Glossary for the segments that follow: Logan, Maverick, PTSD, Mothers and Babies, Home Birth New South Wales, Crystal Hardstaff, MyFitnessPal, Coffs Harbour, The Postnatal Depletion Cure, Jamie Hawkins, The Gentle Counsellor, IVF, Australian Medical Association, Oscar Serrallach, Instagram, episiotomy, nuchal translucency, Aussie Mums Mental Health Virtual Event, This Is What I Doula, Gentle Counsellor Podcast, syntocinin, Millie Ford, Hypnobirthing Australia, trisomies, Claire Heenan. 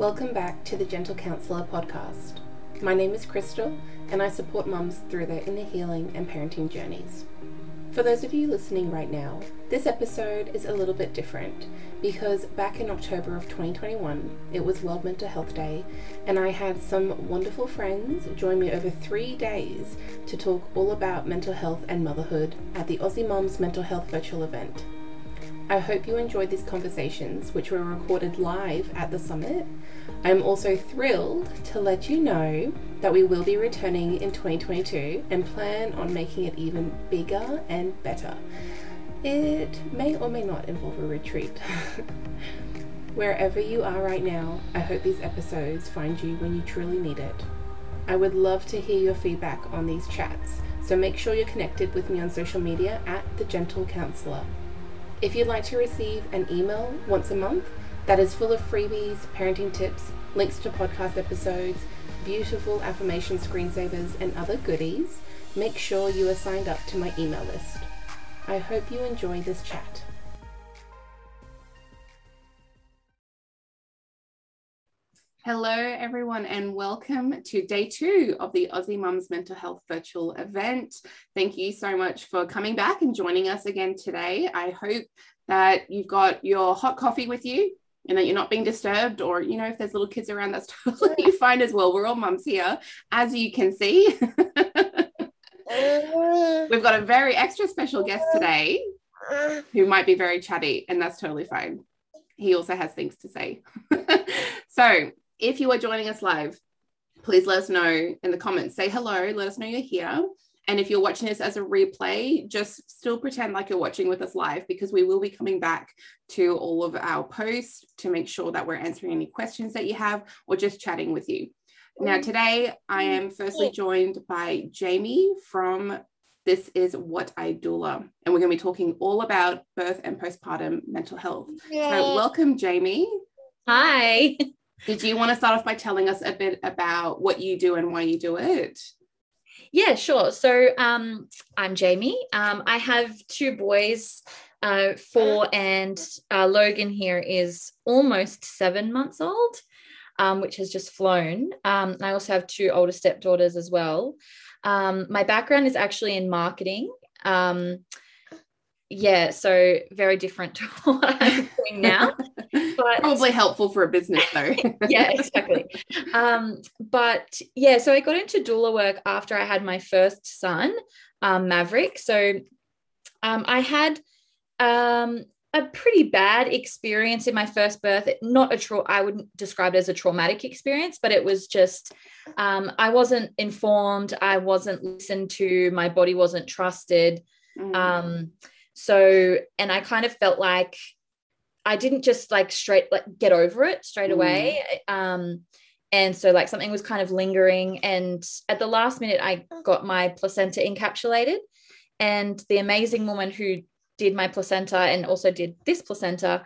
Welcome back to the Gentle Counsellor Podcast. My name is Crystal and I support mums through their inner healing and parenting journeys. For those of you listening right now, this episode is a little bit different because back in October of 2021, it was World Mental Health Day, and I had some wonderful friends join me over 3 days to talk all about mental health and motherhood at the Aussie Mums Mental Health Virtual Event. I hope you enjoyed these conversations, which were recorded live at the summit. I'm also thrilled to let you know that we will be returning in 2022 and plan on making it even bigger and better. It may or may not involve a retreat. Wherever you are right now, I hope these episodes find you when you truly need it. I would love to hear your feedback on these chats, so make sure you're connected with me on social media at The Gentle Counsellor. If you'd like to receive an email once a month that is full of freebies, parenting tips, links to podcast episodes, beautiful affirmation screensavers and other goodies, make sure you are signed up to my email list. I hope you enjoy this chat. Hello everyone and welcome to day 2 of the Aussie Mums Mental Health Virtual Event. Thank you so much for coming back and joining us again today. I hope that you've got your hot coffee with you and that you're not being disturbed, or, you know, if there's little kids around, that's totally fine as well. We're all mums here, as you can see. We've got a very extra special guest today who might be very chatty, and that's totally fine. He also has things to say. So if you are joining us live, please let us know in the comments. Say hello, let us know you're here. And if you're watching this as a replay, just still pretend like you're watching with us live, because we will be coming back to all of our posts to make sure that we're answering any questions that you have or just chatting with you. Now, today I am firstly joined by Jamie from This Is What I Doula, and we're going to be talking all about birth and postpartum mental health. Yay. So welcome, Jamie. Hi. Did you want to start off by telling us a bit about what you do and why you do it? Yeah, sure. So I'm Jamie. I have 2 boys, 4, and Logan here is almost 7 months old, which has just flown. And I also have 2 older stepdaughters as well. My background is actually in marketing. So very different to what I'm doing now. But probably helpful for a business though. Yeah, exactly. So I got into doula work after I had my first son, Maverick. So I had a pretty bad experience in my first birth. I wouldn't describe it as a traumatic experience, but it was just I wasn't informed. I wasn't listened to. My body wasn't trusted. And I kind of felt like I didn't just get over it straight away. And so something was kind of lingering, and at the last minute I got my placenta encapsulated, and the amazing woman who did my placenta and also did this placenta,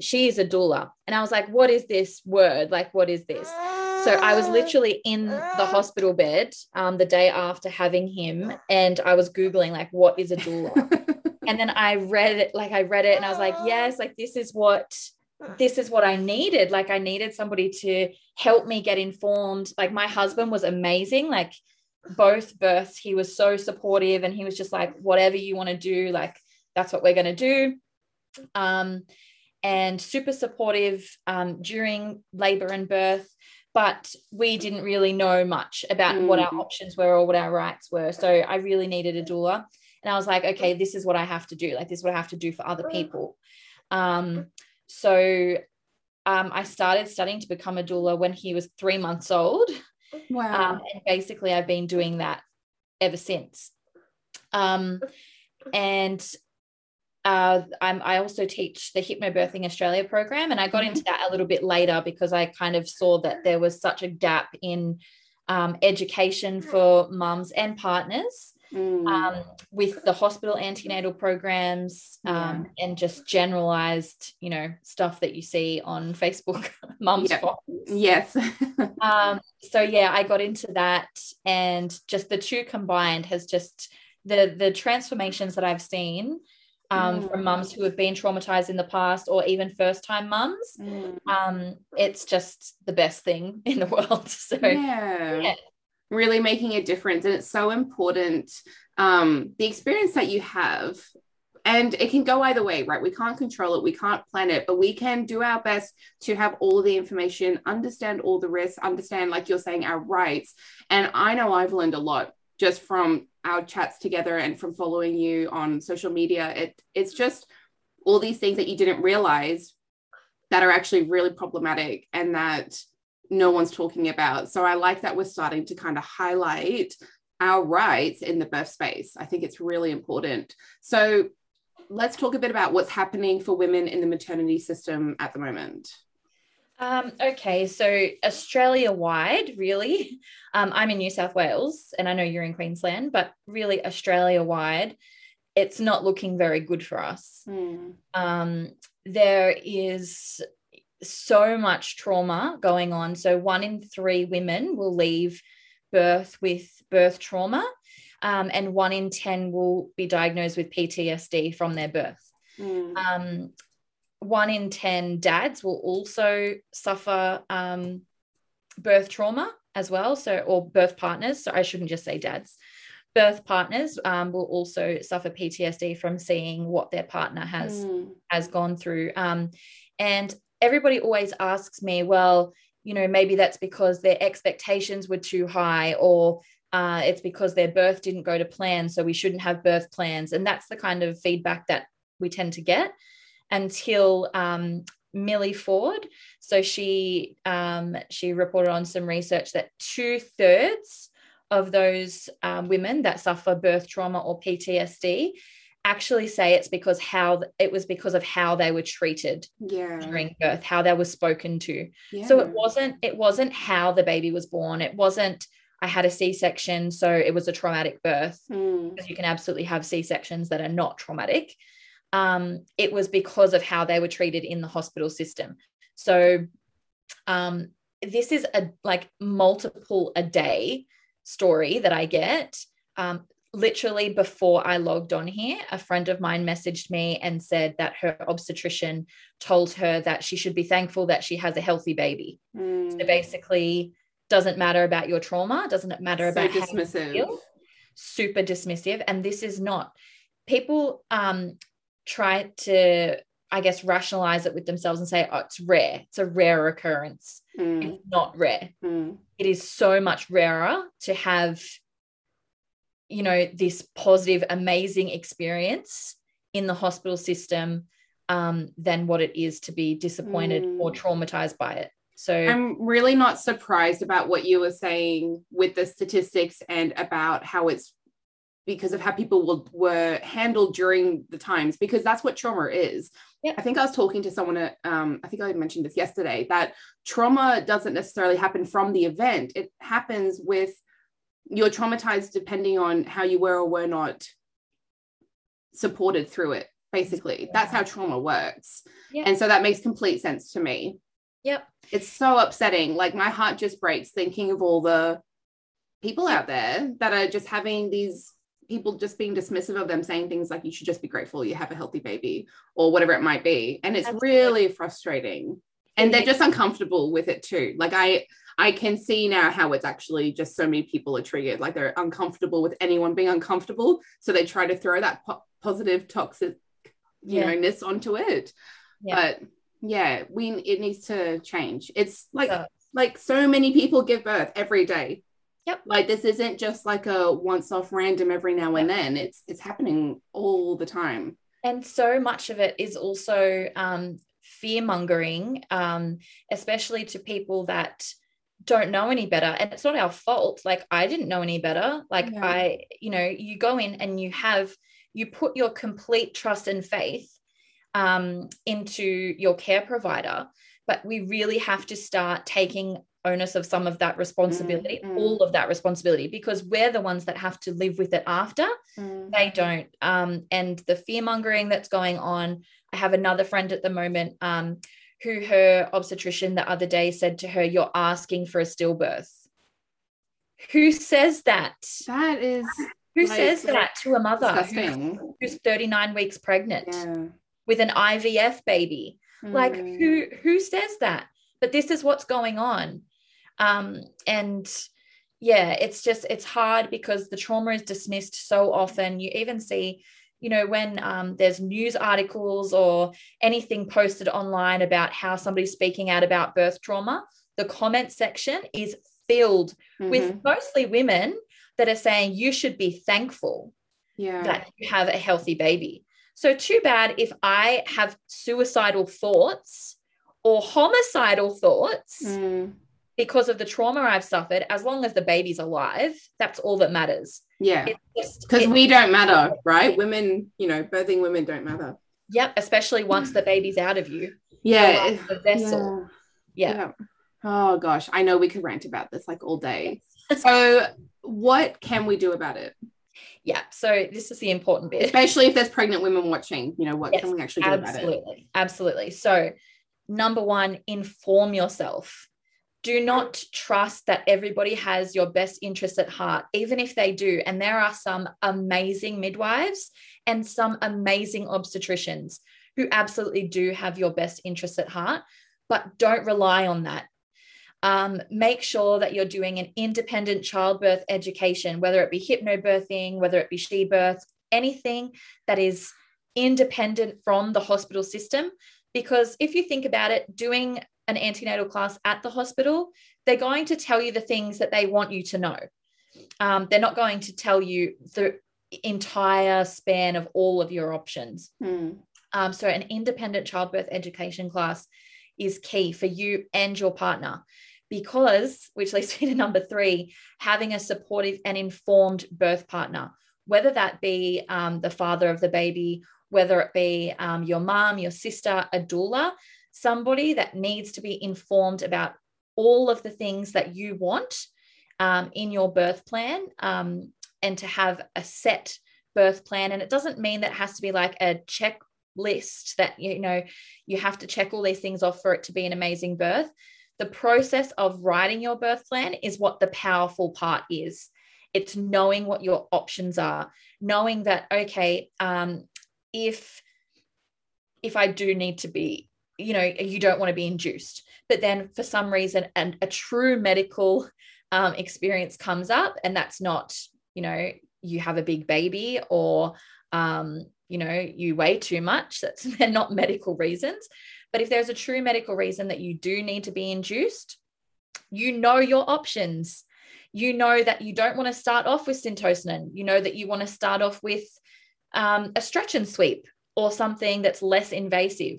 she is a doula. And I was like, what is this word? What is this? So I was literally in the hospital bed the day after having him, and I was Googling what is a doula? And then I read it and I was like, yes, this is what I needed. I needed somebody to help me get informed. My husband was amazing. Both births, he was so supportive, and he was just whatever you want to do, that's what we're going to do. And super supportive during labor and birth, but we didn't really know much about what our options were or what our rights were. So I really needed a doula. And I was like, okay, this is what I have to do. This is what I have to do for other people. I started studying to become a doula when he was 3 months old. Wow. And basically I've been doing that ever since. I also teach the Hypnobirthing Australia program, and I got into that a little bit later because I kind of saw that there was such a gap in education for mums and partners. With the hospital antenatal programs and just generalized, stuff that you see on Facebook, mums. Yep. Yes. I got into that, and just the two combined has just the transformations that I've seen from mums who have been traumatized in the past, or even first-time mums. It's just the best thing in the world. So yeah. Really making a difference, and it's so important, the experience that you have. And it can go either way, right? We can't control it. We can't plan it, but we can do our best to have all the information, understand all the risks, understand, like you're saying, our rights. And I know I've learned a lot just from our chats together and from following you on social media. It's just all these things that you didn't realize that are actually really problematic and that no one's talking about. So I like that we're starting to kind of highlight our rights in the birth space. I think it's really important. So let's talk a bit about what's happening for women in the maternity system at the moment. Okay, so Australia-wide, really. I'm in New South Wales, and I know you're in Queensland, but really Australia-wide, it's not looking very good for us. There is so much trauma going on. So 1 in 3 women will leave birth with birth trauma, and 1 in 10 will be diagnosed with PTSD from their birth. 1 in 10 dads will also suffer birth trauma as well, or birth partners. So I shouldn't just say dads. Birth partners will also suffer PTSD from seeing what their partner has gone through. And everybody always asks me, well, you know, maybe that's because their expectations were too high, or it's because their birth didn't go to plan, so we shouldn't have birth plans. And that's the kind of feedback that we tend to get until Millie Ford. So she reported on some research that 2/3 of those women that suffer birth trauma or PTSD actually say it's because it was because of how they were treated during birth, how they were spoken to. So it wasn't how the baby was born. It wasn't, I had a C-section, so it was a traumatic birth, because you can absolutely have C-sections that are not traumatic. It was because of how they were treated in the hospital system. So this is like multiple a day story that I get. Literally before I logged on here, a friend of mine messaged me and said that her obstetrician told her that she should be thankful that she has a healthy baby. So basically, doesn't matter about your trauma, doesn't matter about how you feel. Super dismissive. And this is not, people try to, I guess, rationalize it with themselves and say, oh, it's rare. It's a rare occurrence. It's not rare. It is so much rarer to have, you know, this positive, amazing experience in the hospital system than what it is to be disappointed or traumatized by it. So I'm really not surprised about what you were saying with the statistics and about how it's because of how people were handled during the times, because that's what trauma is. Yeah. I think I was talking to someone, I think I had mentioned this yesterday, that trauma doesn't necessarily happen from the event. It happens with, you're traumatized depending on how you were or were not supported through it, basically. That's how trauma works. And so that makes complete sense to me. It's so upsetting. Like, my heart just breaks thinking of all the people out there that are just having these people just being dismissive of them, saying things like, you should just be grateful you have a healthy baby, or whatever it might be. And it's really frustrating. And they're just uncomfortable with it too. Like, I can see now how it's actually just so many people are triggered. Like, they're uncomfortable with anyone being uncomfortable, so they try to throw that positive toxic, you know, onto it. But it needs to change. It's like so many people give birth every day. Like, this isn't just like a once-off random every now and then. It's happening all the time. And so much of it is also fear-mongering, especially to people that don't know any better. And it's not our fault. Like, I didn't know any better. Like, I, you know, you go in and you put your complete trust and faith into your care provider, but we really have to start taking onus of some of that responsibility, all of that responsibility, because we're the ones that have to live with it after. They don't. And the fear mongering that's going on. I have another friend at the moment who her obstetrician the other day said to her, you're asking for a stillbirth. Who says that? That is Who says that to a mother who's 39 weeks pregnant with an IVF baby? Like, who says that? But this is what's going on. And yeah, it's just, it's hard because the trauma is dismissed so often. You even see, you know, when there's news articles or anything posted online about how somebody's speaking out about birth trauma, the comment section is filled with mostly women that are saying you should be thankful that you have a healthy baby. So too bad if I have suicidal thoughts or homicidal thoughts because of the trauma I've suffered, as long as the baby's alive, that's all that matters. Yeah, because we don't matter, right? Women, you know, birthing women don't matter. Yep, especially once the baby's out of you. Yeah. The vessel. Yeah. Oh, gosh. I know we could rant about this, like, all day. So what can we do about it? Yeah, so this is the important bit. Especially if there's pregnant women watching, you know, what can we actually do about it? Absolutely. So number one, inform yourself. Do not trust that everybody has your best interests at heart, even if they do. And there are some amazing midwives and some amazing obstetricians who absolutely do have your best interests at heart, but don't rely on that. Make sure that you're doing an independent childbirth education, whether it be hypnobirthing, whether it be she birth, anything that is independent from the hospital system. Because if you think about it, doing an antenatal class at the hospital, they're going to tell you the things that they want you to know. They're not going to tell you the entire span of all of your options. So an independent childbirth education class is key for you and your partner, because, which leads me to number three, having a supportive and informed birth partner, whether that be the father of the baby, whether it be your mom, your sister, a doula, somebody that needs to be informed about all of the things that you want in your birth plan, and to have a set birth plan. And it doesn't mean that it has to be like a checklist that, you know, you have to check all these things off for it to be an amazing birth. The process of writing your birth plan is what the powerful part is. It's knowing what your options are, knowing that, okay, if I do need to be, you know, you don't want to be induced, but then for some reason and a true medical experience comes up, and that's not, you know, you have a big baby or you know, you weigh too much. That's not medical reasons. But if there's a true medical reason that you do need to be induced, you know your options. You know that you don't want to start off with syntocinin. You know that you want to start off with a stretch and sweep or something that's less invasive.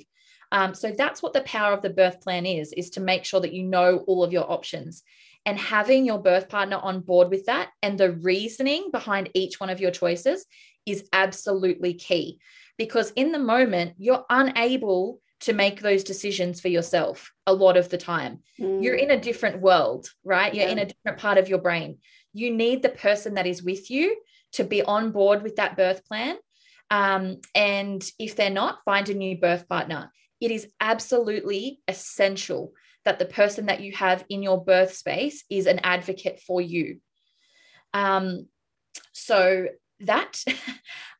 So that's what the power of the birth plan is to make sure that you know all of your options, and having your birth partner on board with that and the reasoning behind each one of your choices is absolutely key, because in the moment you're unable to make those decisions for yourself a lot of the time. You're in a different world, right? You're in a different part of your brain. You need the person that is with you to be on board with that birth plan. And if they're not, find a new birth partner. It is absolutely essential that the person that you have in your birth space is an advocate for you. So that,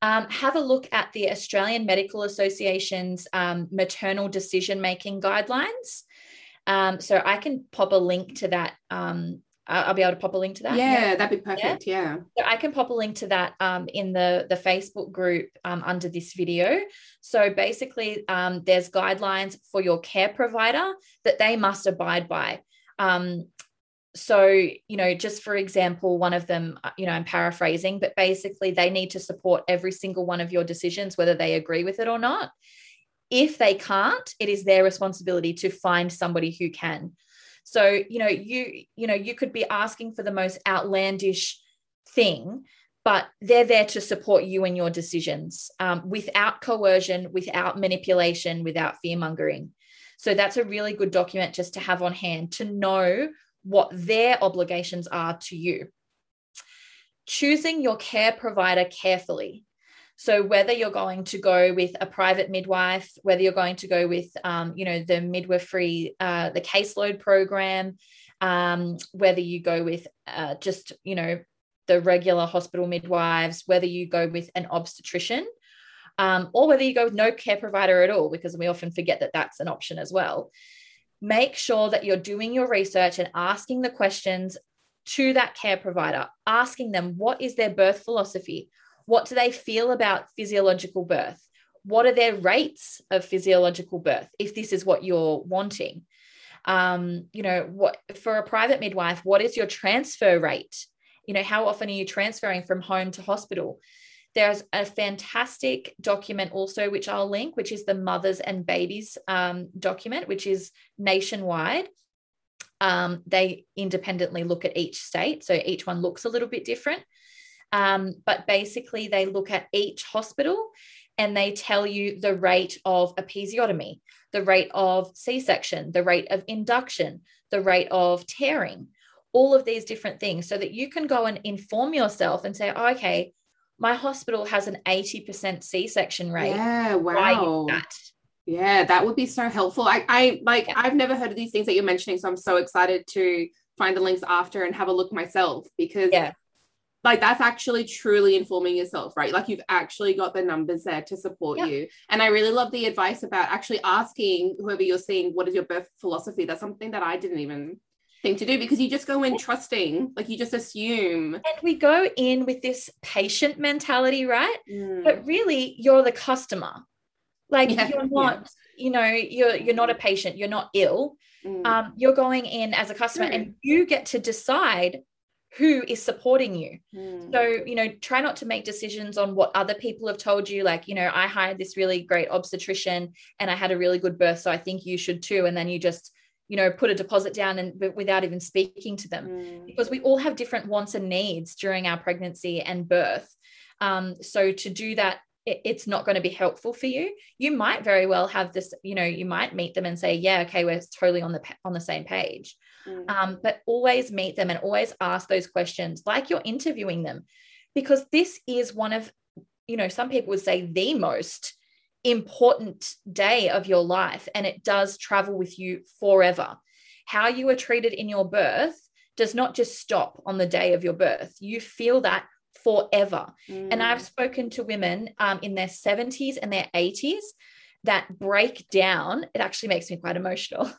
have a look at the Australian Medical Association's maternal decision-making guidelines. So I can pop a link to that. I'll be able to pop a link to that. Yeah, that'd be perfect. Yeah. So I can pop a link to that in the Facebook group under this video. So basically there's guidelines for your care provider that they must abide by. So, you know, just for example, one of them, you know, I'm paraphrasing, but basically they need to support every single one of your decisions, whether they agree with it or not. If they can't, it is their responsibility to find somebody who can. So, you know, you could be asking for the most outlandish thing, but they're there to support you in your decisions without coercion, without manipulation, without fear-mongering. So that's a really good document just to have on hand to know what their obligations are to you. Choosing your care provider carefully. So whether you're going to go with a private midwife, whether you're going to go with, you know, the midwifery, the caseload program, whether you go with just, you know, the regular hospital midwives, whether you go with an obstetrician, or whether you go with no care provider at all, because we often forget that that's an option as well. Make sure that you're doing your research and asking the questions to that care provider, asking them, what is their birth philosophy? What do they feel about physiological birth? What are their rates of physiological birth, if this is what you're wanting? What for a private midwife, what is your transfer rate? You know, how often are you transferring from home to hospital? There's a fantastic document also, which I'll link, which is the Mothers and Babies document, which is nationwide. They independently look at each state, so each one looks a little bit different. But basically, they look at each hospital and they tell you the rate of episiotomy, the rate of C-section, the rate of induction, the rate of tearing, all of these different things, so that you can go and inform yourself and say, oh, okay, my hospital has an 80% C-section rate. Yeah, wow. Why is that? Yeah, that would be so helpful. I've never heard of these things that you're mentioning, so I'm so excited to find the links after and have a look myself, because that's actually truly informing yourself, right? Like, you've actually got the numbers there to support you. And I really love the advice about actually asking whoever you're seeing, what is your birth philosophy? That's something that I didn't even think to do, because you just go in trusting, like you just assume. And we go in with this patient mentality, right? But really you're the customer. Like you're not, you're not a patient, you're not ill. You're going in as a customer and you get to decide who is supporting you. So, try not to make decisions on what other people have told you. Like, I hired this really great obstetrician and I had a really good birth, so I think you should too. And then you just, put a deposit down and without even speaking to them, because we all have different wants and needs during our pregnancy and birth. So to do that, it's not going to be helpful for you. You might very well have this, you might meet them and say, yeah, okay, we're totally on the same page. But always meet them and always ask those questions like you're interviewing them, because this is one of, some people would say the most important day of your life, and it does travel with you forever. How you are treated in your birth does not just stop on the day of your birth. You feel that forever. And I've spoken to women in their 70s and their 80s that break down. It actually makes me quite emotional.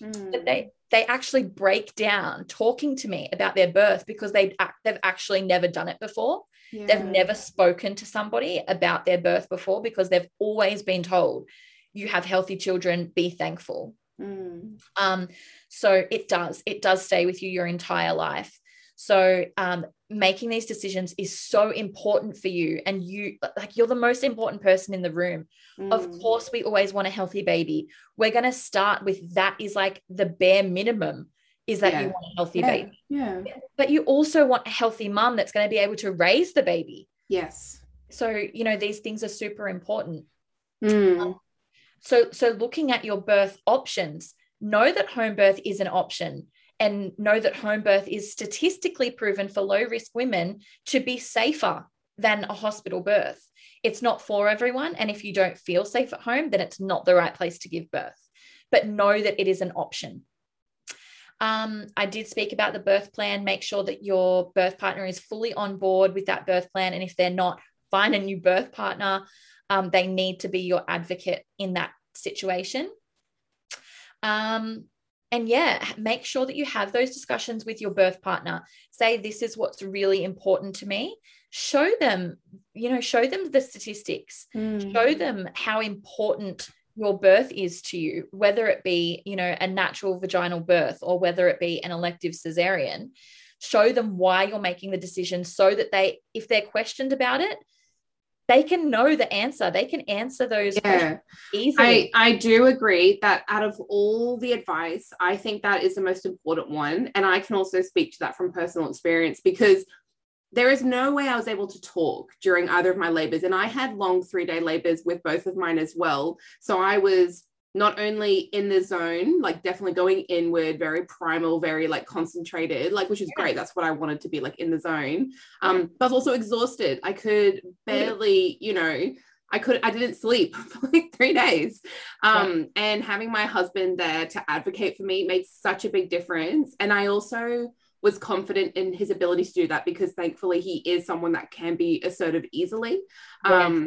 But they actually break down talking to me about their birth, because they've actually never done it before. They've never spoken to somebody about their birth before, because they've always been told, you have healthy children, be thankful. So it does stay with you your entire life. So making these decisions is so important for you, and you're the most important person in the room. Of course, we always want a healthy baby. We're going to start with that is like the bare minimum, is that you want a healthy baby. But you also want a healthy mum that's going to be able to raise the baby. Yes. So, these things are super important. So looking at your birth options, know that home birth is an option. And know that home birth is statistically proven for low-risk women to be safer than a hospital birth. It's not for everyone. And if you don't feel safe at home, then it's not the right place to give birth. But know that it is an option. I did speak about the birth plan. Make sure that your birth partner is fully on board with that birth plan. And if they're not, find a new birth partner. They need to be your advocate in that situation. And make sure that you have those discussions with your birth partner. Say, this is what's really important to me. Show them the statistics. Show them how important your birth is to you, whether it be, a natural vaginal birth or whether it be an elective cesarean. Show them why you're making the decision, so that if they're questioned about it, they can know the answer. They can answer those questions easily. I do agree that out of all the advice, I think that is the most important one. And I can also speak to that from personal experience, because there is no way I was able to talk during either of my labors. And I had long 3-day labors with both of mine as well. So I was not only in the zone, like definitely going inward, very primal, very like concentrated, like, which is great. That's what I wanted to be, like in the zone. But I was also exhausted. I could barely, I didn't sleep for like 3 days. And having my husband there to advocate for me made such a big difference. And I also was confident in his ability to do that, because thankfully he is someone that can be assertive easily. Yeah.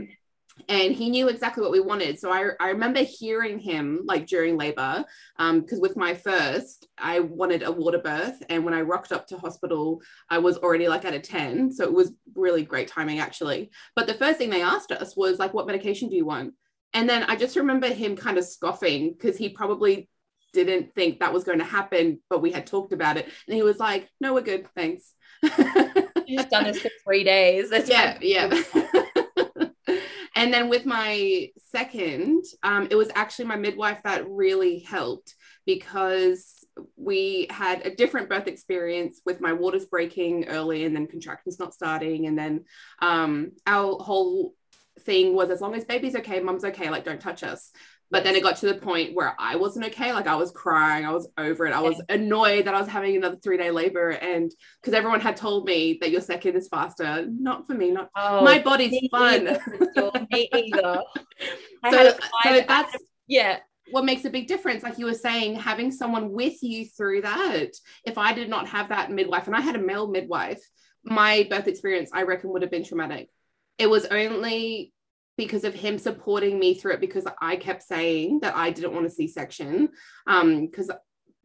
And he knew exactly what we wanted. So I remember hearing him like during labor, because with my first, I wanted a water birth. And when I rocked up to hospital, I was already like at a 10. So it was really great timing, actually. But the first thing they asked us was like, what medication do you want? And then I just remember him kind of scoffing, because he probably didn't think that was going to happen, but we had talked about it. And he was like, no, we're good, thanks. You've just done this for 3 days. That's And then with my second, it was actually my midwife that really helped, because we had a different birth experience with my waters breaking early and then contractions not starting. And then our whole thing was, as long as baby's okay, mum's okay, like don't touch us. But then it got to the point where I wasn't okay. Like I was crying. I was over it. I was annoyed that I was having another 3-day labor. And because everyone had told me that your second is faster. Not for me. Not my body's fun. Me either. So that's what makes a big difference. Like you were saying, having someone with you through that. If I did not have that midwife, and I had a male midwife, my birth experience, I reckon, would have been traumatic. It was only because of him supporting me through it, because I kept saying that I didn't want a C-section, because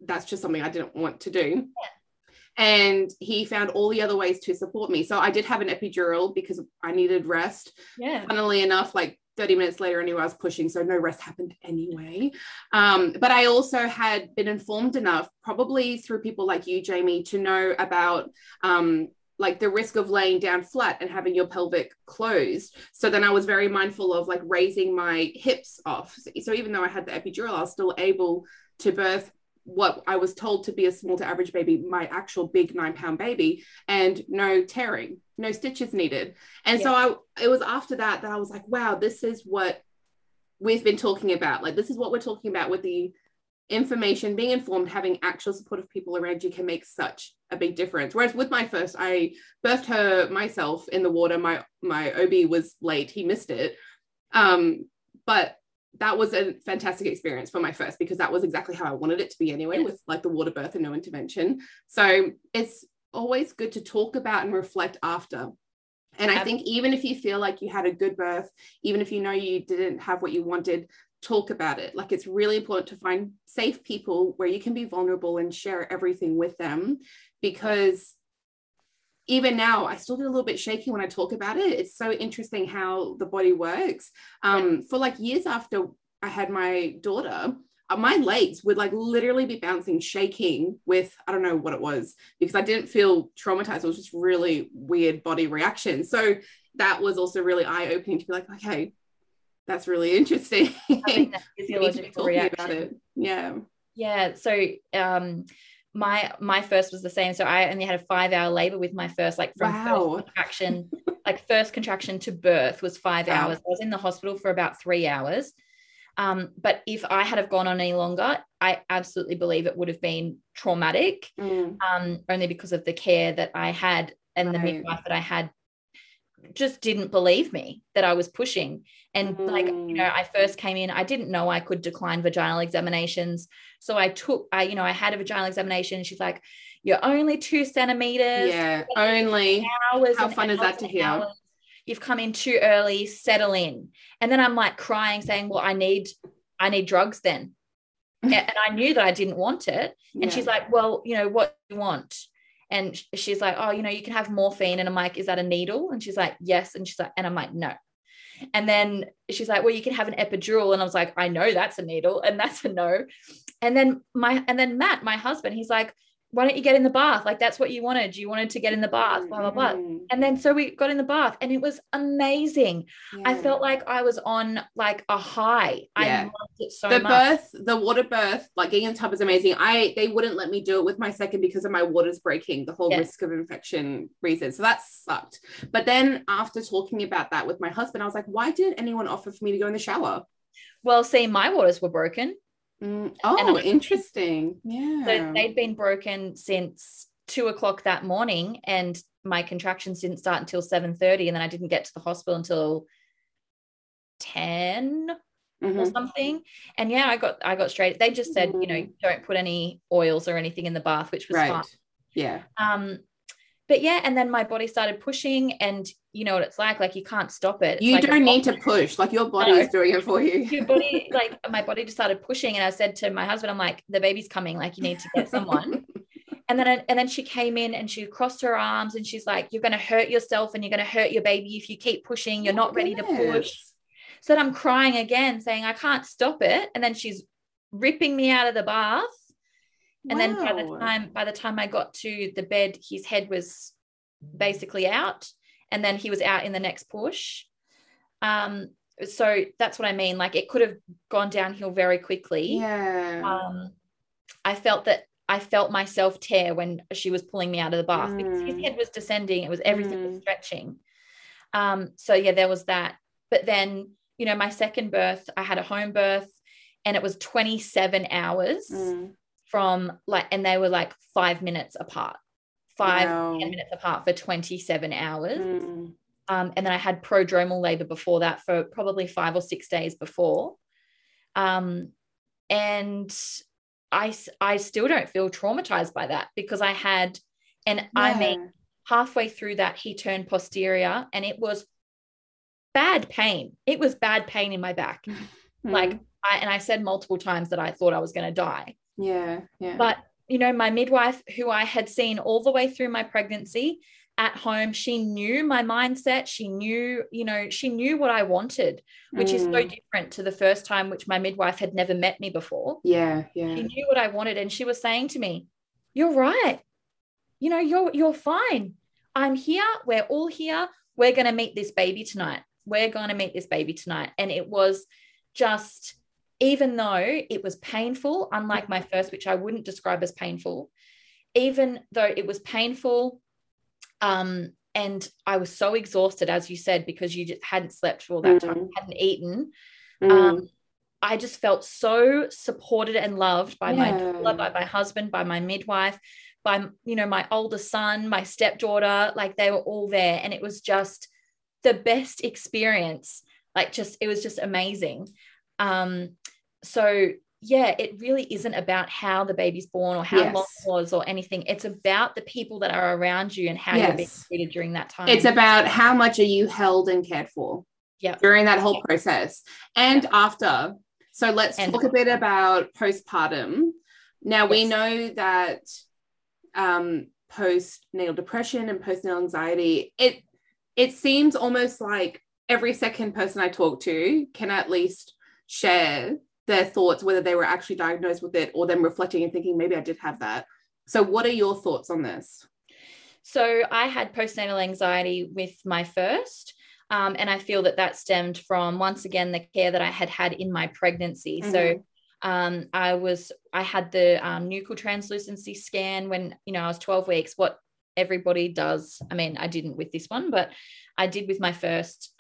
that's just something I didn't want to do. Yeah. And he found all the other ways to support me. So I did have an epidural because I needed rest. Yeah. Funnily enough, like 30 minutes later, I knew I was pushing, so no rest happened anyway. But I also had been informed enough, probably through people like you, Jamie, to know about like the risk of laying down flat and having your pelvic closed. So then I was very mindful of like raising my hips off. So even though I had the epidural, I was still able to birth what I was told to be a small to average baby, my actual big 9-pound baby, and no tearing, no stitches needed. And so it was after that, that I was like, wow, this is what we've been talking about. Like, this is what we're talking about with the information, being informed, having actual supportive people around you can make such a big difference. Whereas with my first, I birthed her myself in the water. My OB was late, he missed it, but that was a fantastic experience for my first, because that was exactly how I wanted it to be anyway, with like the water birth and no intervention. So it's always good to talk about and reflect after. And I think even if you feel like you had a good birth, even if you know you didn't have what you wanted, talk about it. Like, it's really important to find safe people where you can be vulnerable and share everything with them, because even now I still get a little bit shaky when I talk about it. It's so interesting how the body works. For like years after I had my daughter, my legs would like literally be bouncing, shaking with, I don't know what it was, because I didn't feel traumatized. It was just really weird body reaction. So that was also really eye-opening to be like, okay, that's really interesting. I think that physiological reaction. About it. Yeah. So my first was the same. So I only had a 5-hour labor with my first, like from first contraction to birth was 5 hours. I was in the hospital for about 3 hours. But if I had have gone on any longer, I absolutely believe it would have been traumatic, only because of the care that I had and the midwife that I had just didn't believe me that I was pushing. And like, you know, I first came in, I didn't know I could decline vaginal examinations. So I had a vaginal examination, and she's like, you're only 2 centimeters. Yeah. Only hours. How fun is that to hear? You've come in too early, settle in. And then I'm like crying, saying, well, I need drugs then. And I knew that I didn't want it. And she's like, well, you know, what do you want? And she's like, oh, you know, you can have morphine. And I'm like, is that a needle? And she's like, yes. And she's like, and I'm like, no. And then she's like, well, you can have an epidural. And I was like, I know that's a needle, and that's a no. And then Matt, my husband, he's like, why don't you get in the bath? Like, that's what you wanted. You wanted to get in the bath, blah, blah, blah. And then, so we got in the bath, and it was amazing. Yeah. I felt like I was on like a high. Yeah. I loved it so much. The water birth, like getting in the tub is amazing. They wouldn't let me do it with my second because of my waters breaking, the whole risk of infection reason. So that sucked. But then after talking about that with my husband, I was like, why didn't anyone offer for me to go in the shower? Well, see, my waters were broken. Oh, interesting. Yeah. So they'd been broken since 2:00 that morning, and my contractions didn't start until 7:30, and then I didn't get to the hospital until 10 or something. And I got straight. They just said, you know, don't put any oils or anything in the bath, which was fine. Yeah. But yeah, and then my body started pushing, and you know what it's like you can't stop it. It's you like don't need to push, like your body is doing it for you. Your body, like my body just started pushing, and I said to my husband, I'm like, the baby's coming, like you need to get someone. And then she came in and she crossed her arms and she's like, you're going to hurt yourself and you're going to hurt your baby if you keep pushing. You're not ready to push. So then I'm crying again, saying I can't stop it. And then she's ripping me out of the bath. And then by the time I got to the bed, his head was basically out, and then he was out in the next push. So that's what I mean. Like it could have gone downhill very quickly. Yeah. I felt myself tear when she was pulling me out of the bath because his head was descending. It was everything was stretching. So yeah, there was that. But then, you know, my second birth, I had a home birth, and it was 27 hours. From like, and they were like 5 minutes apart, 10 minutes apart for 27 hours. And then I had prodromal labor before that for probably 5 or 6 days before. And I still don't feel traumatized by that because I had, I mean, halfway through that, he turned posterior and it was bad pain. It was bad pain in my back. Like, I said multiple times that I thought I was going to die. Yeah. But, you know, my midwife, who I had seen all the way through my pregnancy at home, she knew my mindset. She knew, you know, she knew what I wanted, which is so different to the first time, which my midwife had never met me before. Yeah. She knew what I wanted. And she was saying to me, you're right. You know, you're fine. I'm here. We're all here. We're going to meet this baby tonight. We're going to meet this baby tonight. And it was just... even though it was painful, unlike my first, which I wouldn't describe as painful, even though it was painful, and I was so exhausted, as you said, because you just hadn't slept for all that time, hadn't eaten, I just felt so supported and loved by my doula, by my husband, by my midwife, by, you know, my older son, my stepdaughter, like they were all there. And it was just the best experience. Like just, it was just amazing. So yeah, it really isn't about how the baby's born or how long it was or anything. It's about the people that are around you and how you're being treated during that time. It's about how much are you held and cared for during that whole process and after. So let's talk a bit about postpartum. Now we know that, postnatal depression and postnatal anxiety, it seems almost like every second person I talk to can at least share their thoughts, whether they were actually diagnosed with it or them reflecting and thinking, maybe I did have that. So what are your thoughts on this? So I had postnatal anxiety with my first, and I feel that stemmed from, once again, the care that I had in my pregnancy. So I had the nuchal translucency scan when, you know, I was 12 weeks, what everybody does. I mean, I didn't with this one, but I did with my first.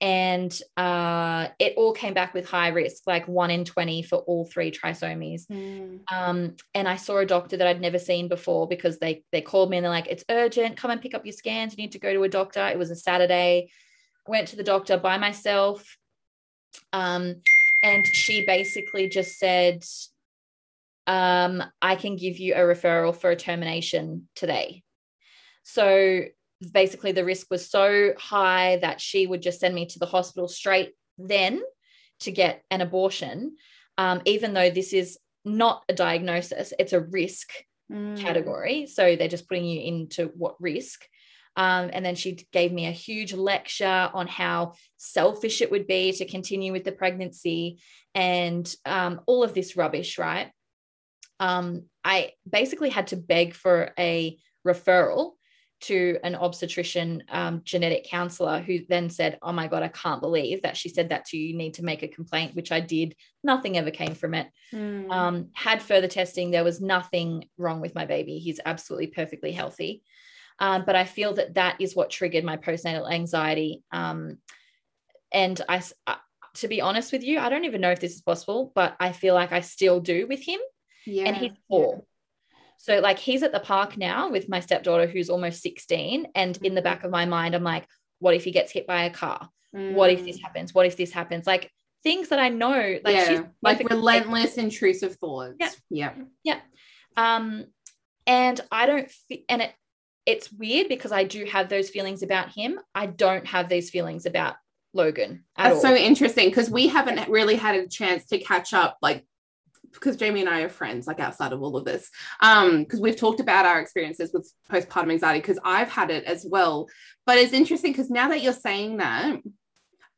And it all came back with high risk, like 1 in 20 for all 3 trisomies. And I saw a doctor that I'd never seen before because they called me and they're like, it's urgent. Come and pick up your scans. You need to go to a doctor. It was a Saturday. I went to the doctor by myself. And she basically just said, I can give you a referral for a termination today. So basically the risk was so high that she would just send me to the hospital straight then to get an abortion, even though this is not a diagnosis, it's a risk category. So they're just putting you into what risk. And then she gave me a huge lecture on how selfish it would be to continue with the pregnancy and all of this rubbish, right? I basically had to beg for a referral to an obstetrician genetic counselor, who then said, oh my God, I can't believe that she said that to you. You need to make a complaint, which I did. Nothing ever came from it. Had further testing. There was nothing wrong with my baby. He's absolutely perfectly healthy. But I feel that is what triggered my postnatal anxiety. And I, to be honest with you, I don't even know if this is possible, but I feel like I still do with him. Yeah. And he's 4. So like he's at the park now with my stepdaughter who's almost 16, and in the back of my mind I'm like, what if he gets hit by a car? What if this happens? What if this happens? Like things that I know, like she's like relentless intrusive thoughts. Yeah. And I don't, and it's weird because I do have those feelings about him. I don't have these feelings about Logan at all. That's so interesting because we haven't really had a chance to catch up, like, because Jamie and I are friends, like, outside of all of this, because we've talked about our experiences with postpartum anxiety, because I've had it as well. But it's interesting because now that you're saying that,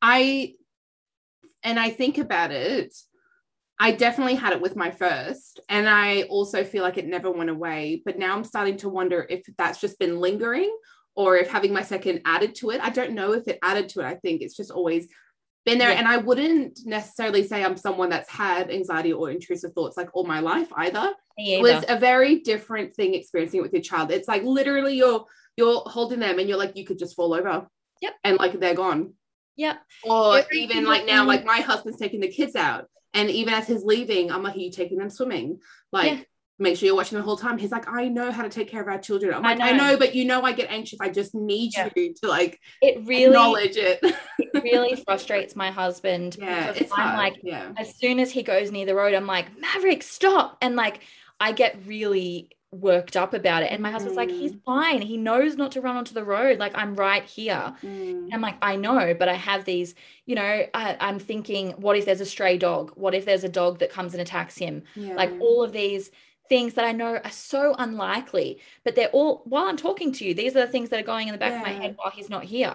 I think about it, I definitely had it with my first, and I also feel like it never went away. But now I'm starting to wonder if that's just been lingering or if having my second added to it. I don't know if it added to it. I think it's just always been there. Yeah. And I wouldn't necessarily say I'm someone that's had anxiety or intrusive thoughts like all my life either. It was a very different thing experiencing it with your child. It's like literally you're holding them and you're like, you could just fall over. Yep. And like, they're gone. Yep. Or even like now, like my husband's taking the kids out. And even as he's leaving, I'm like, are you taking them swimming? Like, yeah. Make sure you're watching the whole time. He's like, I know how to take care of our children. I'm like, I know, but I get anxious. I just need you to like acknowledge it. It really frustrates my husband. Yeah, because I'm hard. Like, as soon as he goes near the road, I'm like, Maverick, stop. And like, I get really worked up about it. And my husband's like, he's fine. He knows not to run onto the road. Like, I'm right here. And I'm like, I know, but I have these, you know, I'm thinking, what if there's a stray dog? What if there's a dog that comes and attacks him? Yeah. Like all of these things that I know are so unlikely, but they're all, while I'm talking to you, these are the things that are going in the back of my head while he's not here.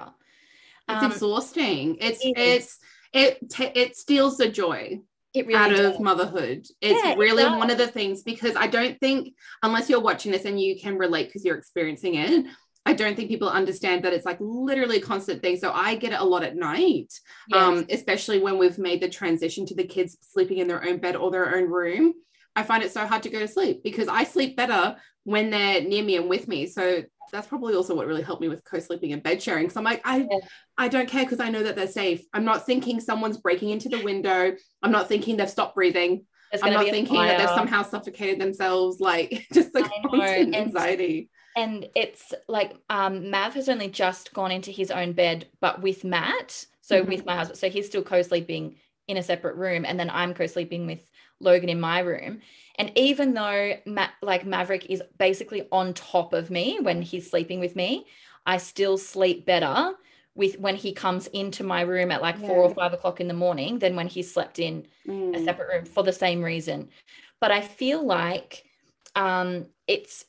It's exhausting. It steals the joy. It really out of motherhood. It's really one of the things, because I don't think, unless you're watching this and you can relate because you're experiencing it, I don't think people understand that it's like literally a constant thing. So I get it a lot at night, especially when we've made the transition to the kids sleeping in their own bed or their own room. I find it so hard to go to sleep because I sleep better when they're near me and with me. So that's probably also what really helped me with co-sleeping and bed sharing. So I'm like, I don't care because I know that they're safe. I'm not thinking someone's breaking into the window. I'm not thinking they've stopped breathing. I'm not thinking that they've somehow suffocated themselves. Like, just like constant anxiety. And it's like, Mav has only just gone into his own bed, but with Matt, so with my husband. So he's still co-sleeping in a separate room, and then I'm co-sleeping with Logan in my room. And even though Maverick is basically on top of me when he's sleeping with me, I still sleep better with when he comes into my room at like 4 or 5 o'clock in the morning than when he slept in a separate room, for the same reason. But I feel like it's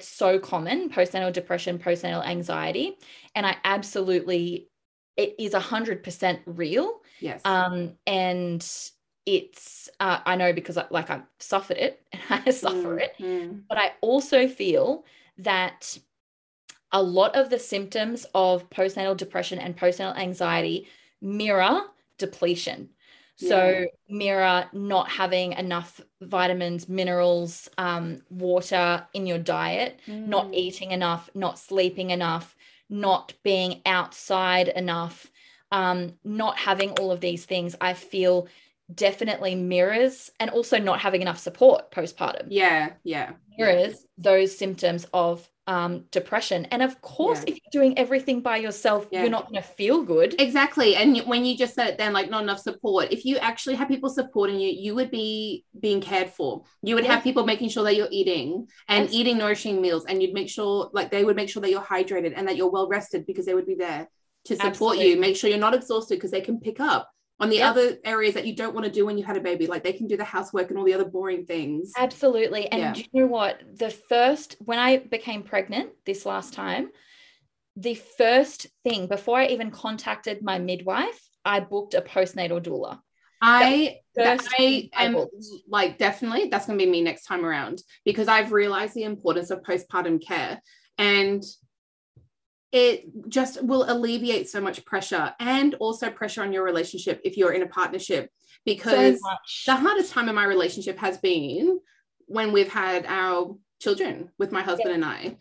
so common, postnatal depression, postnatal anxiety, and I absolutely, it is 100% real. Yes. And it's, I know because like I've suffered it and I suffer it, but I also feel that a lot of the symptoms of postnatal depression and postnatal anxiety mirror depletion. So mirror not having enough vitamins, minerals, water in your diet, not eating enough, not sleeping enough, not being outside enough, not having all of these things. I feel definitely mirrors, and also not having enough support postpartum. Mirrors those symptoms of depression. And of course, if you're doing everything by yourself, you're not going to feel good. Exactly. And when you just said it then, like, not enough support, if you actually have people supporting you, you would be being cared for. You would have people making sure that you're eating and eating nourishing meals, and you'd make sure, like, they would make sure that you're hydrated and that you're well rested, because they would be there to support you, make sure you're not exhausted, because they can pick up on the other areas that you don't want to do when you had a baby. Like, they can do the housework and all the other boring things. Absolutely. And do you know what? When I became pregnant this last time, the first thing, before I even contacted my midwife, I booked a postnatal doula. Definitely, that's going to be me next time around, because I've realized the importance of postpartum care, and it just will alleviate so much pressure, and also pressure on your relationship if you're in a partnership, because the hardest time in my relationship has been when we've had our children with my husband and I.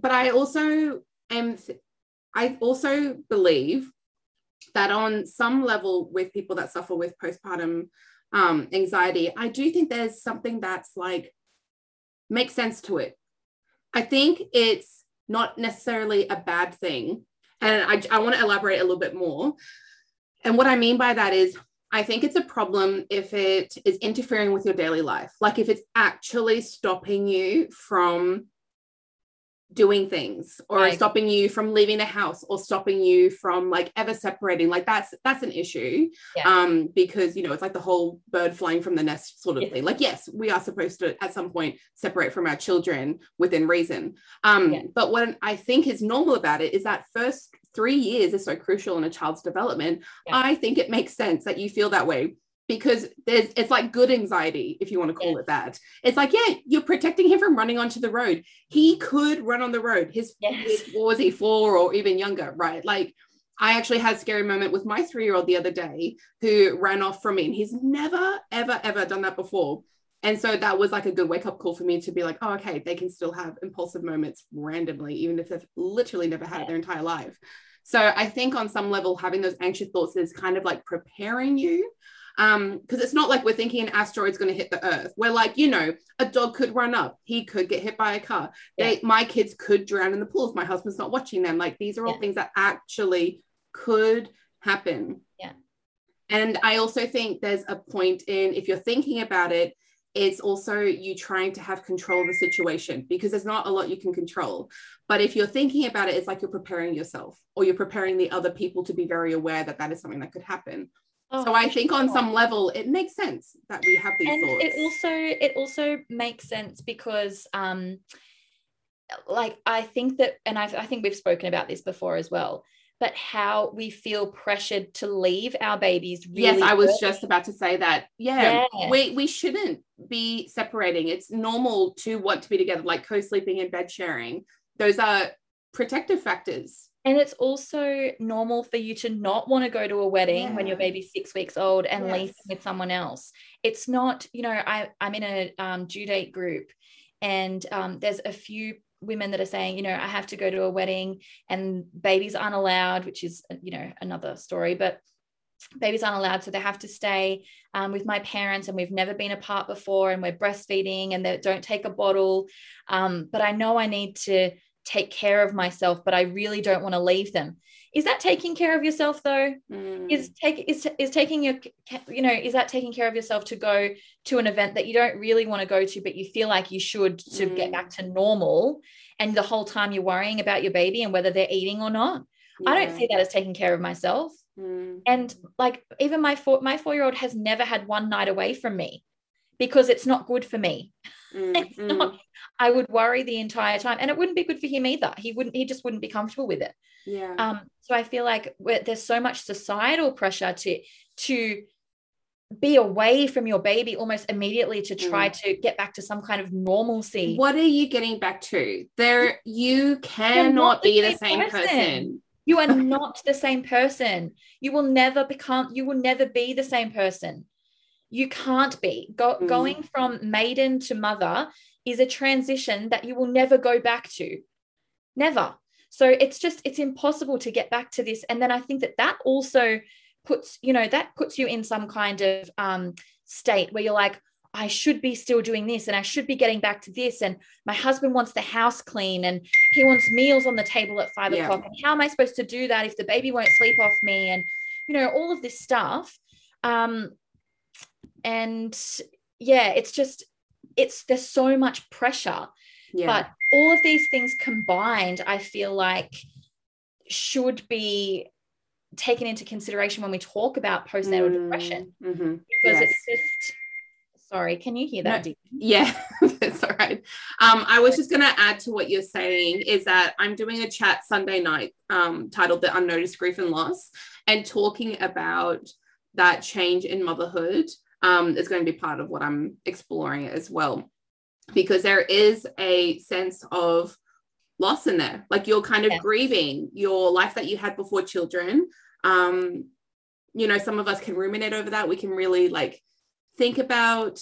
But I also believe that on some level with people that suffer with postpartum anxiety, I do think there's something that's like, makes sense to it. I think it's not necessarily a bad thing. And I want to elaborate a little bit more. And what I mean by that is, I think it's a problem if it is interfering with your daily life, like if it's actually stopping you from doing things or stopping you from leaving the house or stopping you from like ever separating. Like that's an issue. Yeah. Because, you know, it's like the whole bird flying from the nest sort of thing. Like, yes, we are supposed to at some point separate from our children within reason. But what I think is normal about it is that first 3 years is so crucial in a child's development. Yeah. I think it makes sense that you feel that way. Because it's like good anxiety, if you want to call it that. It's like, yeah, you're protecting him from running onto the road. He could run on the road. Was he 4 or even younger, right? Like, I actually had a scary moment with my 3-year-old the other day who ran off from me. And he's never, ever, ever done that before. And so that was like a good wake-up call for me to be like, oh, okay, they can still have impulsive moments randomly, even if they've literally never had it their entire life. So I think on some level, having those anxious thoughts is kind of like preparing you. Because it's not like we're thinking an asteroid's going to hit the earth. We're like, you know, a dog could run up, he could get hit by a car, my kids could drown in the pool if my husband's not watching them. Like, these are all things that actually could happen. And I also think there's a point in, if you're thinking about it, it's also you trying to have control of the situation, because there's not a lot you can control. But if you're thinking about it, it's like you're preparing yourself, or you're preparing the other people to be very aware that that is something that could happen. So I think on some level, it makes sense that we have these thoughts. It also makes sense because, I think that, and I think we've spoken about this before as well, but how we feel pressured to leave our babies. I was just about to say that. We shouldn't be separating. It's normal to want to be together, like co-sleeping and bed sharing. Those are protective factors. And it's also normal for you to not want to go to a wedding when your baby's 6 weeks old and leave with someone else. It's not, you know, I'm in a due date group, and there's a few women that are saying, you know, I have to go to a wedding and babies aren't allowed, which is, you know, another story, but babies aren't allowed, so they have to stay with my parents, and we've never been apart before, and we're breastfeeding, and they don't take a bottle, but I know I need to take care of myself, but I really don't want to leave them. Is that taking care of yourself though? Is that taking care of yourself to go to an event that you don't really want to go to, but you feel like you should to get back to normal, and the whole time you're worrying about your baby and whether they're eating or not? I don't see that as taking care of myself. And like, even my 4-year-old has never had one night away from me, because it's not good for me. It's not. I would worry the entire time, and it wouldn't be good for him either. He just wouldn't be comfortable with it. So I feel like there's so much societal pressure to be away from your baby almost immediately to try to get back to some kind of normalcy. What are you getting back to? You cannot be the same person. You are not the same person. You will never be the same person. You can't be. Going from maiden to mother is a transition that you will never go back to. Never. So it's impossible to get back to this. And then I think that also puts you in some kind of state where you're like, I should be still doing this, and I should be getting back to this. And my husband wants the house clean, and he wants meals on the table at 5 o'clock. And how am I supposed to do that if the baby won't sleep off me? And, you know, all of this stuff. And there's so much pressure, but all of these things combined, I feel like should be taken into consideration when we talk about postnatal depression, because it's just, sorry, can you hear that? No. Yeah, that's all right. I was just going to add to what you're saying is that I'm doing a chat Sunday night, titled The Unnoticed Grief and Loss, and talking about that change in motherhood is going to be part of what I'm exploring as well, because there is a sense of loss in there. Like, you're kind of grieving your life that you had before children. You know, some of us can ruminate over that. We can really like think about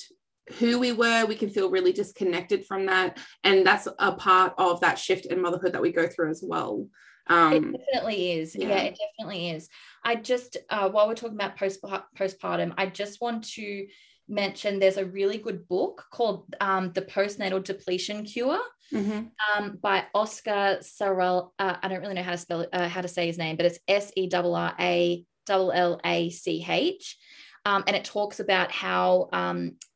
who we were. We can feel really disconnected from that. And that's a part of that shift in motherhood that we go through as well. It definitely is. Yeah, it definitely is. I just, while we're talking about postpartum, I just want to mention there's a really good book called The Postnatal Depletion Cure by Oscar Serrallach. I don't really know how to spell it, how to say his name, but it's Serrallach. And it talks about how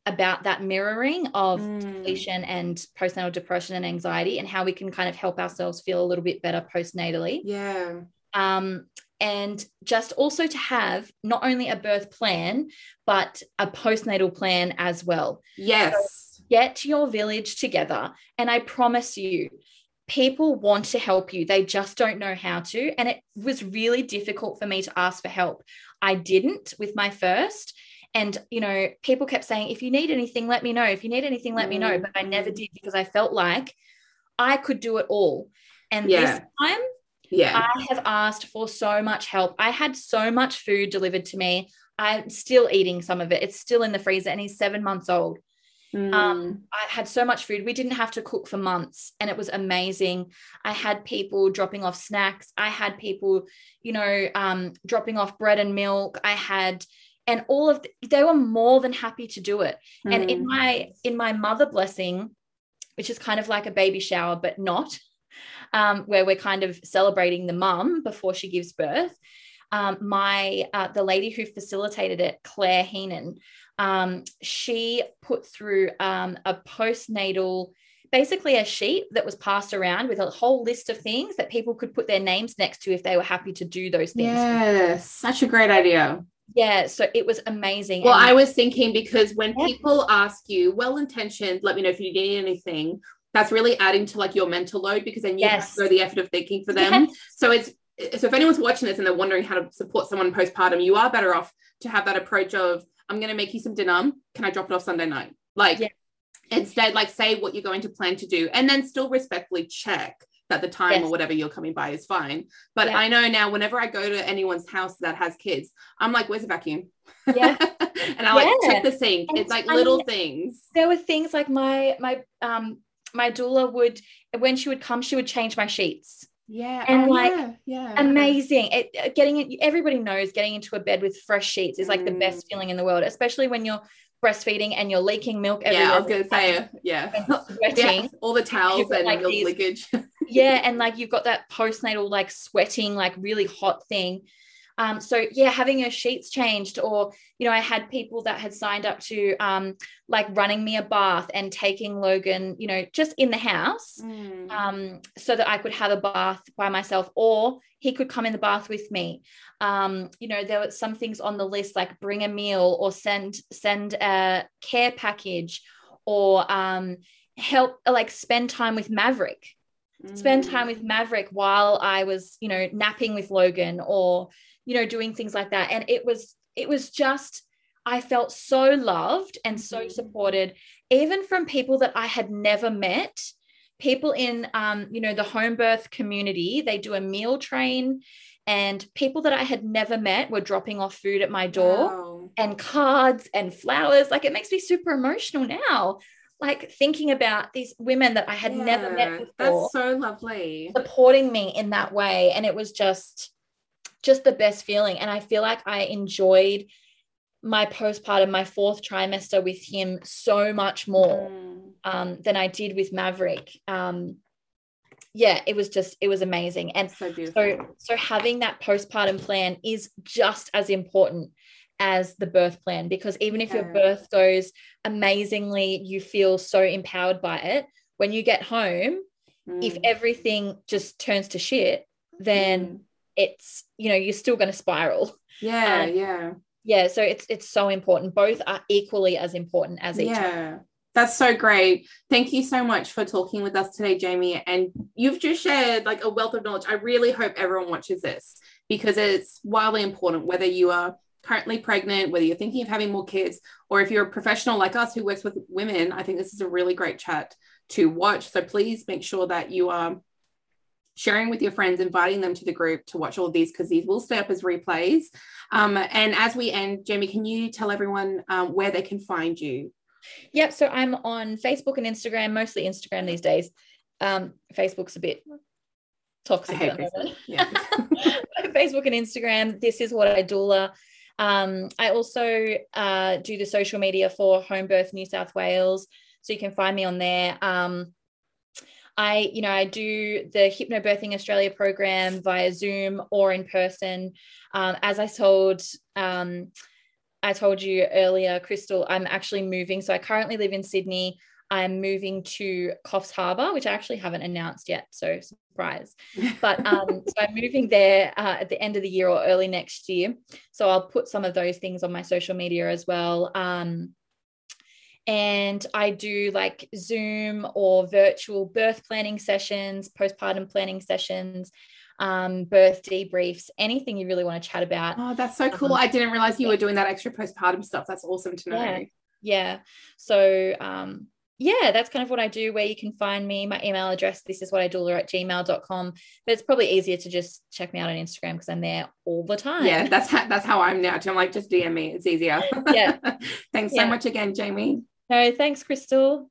about that mirroring of depletion and postnatal depression and anxiety, and how we can kind of help ourselves feel a little bit better postnatally. Yeah. And just also to have not only a birth plan, but a postnatal plan as well. Yes. So get your village together. And I promise you, people want to help you. They just don't know how to. And it was really difficult for me to ask for help. I didn't with my first. And, you know, people kept saying, if you need anything, let me know. If you need anything, let me know. But I never did, because I felt like I could do it all. And this time, I have asked for so much help. I had so much food delivered to me. I'm still eating some of it. It's still in the freezer, and he's 7 months old. I had so much food. We didn't have to cook for months, and it was amazing. I had people dropping off snacks. I had people, you know, dropping off bread and milk. I had, and all of they were more than happy to do it. And in my mother blessing, which is kind of like a baby shower, but not, where we're kind of celebrating the mum before she gives birth. The lady who facilitated it, Claire Heenan, she put through a postnatal, basically a sheet that was passed around with a whole list of things that people could put their names next to if they were happy to do those things. Yes, such a great idea. Yeah, so it was amazing. Well, I was thinking, because when people ask you, well-intentioned, let me know if you need anything, that's really adding to like your mental load, because then you have to go the effort of thinking for them. Yes. So if anyone's watching this and they're wondering how to support someone postpartum, you are better off to have that approach of, I'm going to make you some dinner. Can I drop it off Sunday night? Like instead, like say what you're going to plan to do, and then still respectfully check that the time or whatever you're coming by is fine. But I know now whenever I go to anyone's house that has kids, I'm like, where's the vacuum? Yeah. And I like check the sink. And it's like little things. There were things like my doula would, when she would come, she would change my sheets. Yeah. And amazing. Everybody knows getting into a bed with fresh sheets is like the best feeling in the world, especially when you're breastfeeding and you're leaking milk everywhere. Yeah, I was going to say, sweating. Yeah, all the towels and like your leakage. Yeah. And like, you've got that postnatal, like sweating, like really hot thing. So having your sheets changed, or, you know, I had people that had signed up to like running me a bath and taking Logan, you know, just in the house so that I could have a bath by myself, or he could come in the bath with me. You know, there were some things on the list, like bring a meal or send a care package, or help, like spend time with Maverick. While I was, you know, napping with Logan, or, you know, doing things like that. And it was just, I felt so loved and so supported, even from people that I had never met, people in, you know, the home birth community. They do a meal train, and people that I had never met were dropping off food at my door and cards and flowers. Like, it makes me super emotional now, like thinking about these women that I had never met before. That's so lovely. Supporting me in that way. And it was just the best feeling. And I feel like I enjoyed my postpartum, my fourth trimester with him so much more than I did with Maverick. It was amazing. And so beautiful. So having that postpartum plan is just as important as the birth plan, because even if your birth goes amazingly, you feel so empowered by it. When you get home, if everything just turns to shit, then it's, you know, you're still going to spiral. So it's so important. Both are equally as important as each other. That's so great. Thank you so much for talking with us today, Jamie. And you've just shared like a wealth of knowledge. I really hope everyone watches this, because it's wildly important, whether you are currently pregnant, whether you're thinking of having more kids, or if you're a professional like us who works with women. I think this is a really great chat to watch. So please make sure that you are sharing with your friends, inviting them to the group to watch all of these, because these will stay up as replays. And as we end, Jamie, can you tell everyone where they can find you? Yep. So I'm on Facebook and Instagram, mostly Instagram these days. Facebook's a bit toxic. Facebook and Instagram, This Is What I Doula. I also do the social media for Home Birth New South Wales, so you can find me on there. I do the Hypnobirthing Australia program via Zoom or in person. As I told I told you earlier, Crystal, I'm actually moving. So I currently live in Sydney. I'm moving to Coffs Harbour, which I actually haven't announced yet, so surprise. But so I'm moving there at the end of the year or early next year. So I'll put some of those things on my social media as well. And I do like Zoom or virtual birth planning sessions, postpartum planning sessions, birth debriefs, anything you really want to chat about. Oh, that's so cool. I didn't realize you were doing that extra postpartum stuff. That's awesome to know. Yeah. So, yeah, that's kind of what I do, where you can find me. My email address, thisiswhatidoula@gmail.com. But it's probably easier to just check me out on Instagram because I'm there all the time. Yeah, that's how I'm now too. I'm like, just DM me. It's easier. Yeah. Thanks so much again, Jamie. No, thanks, Crystal.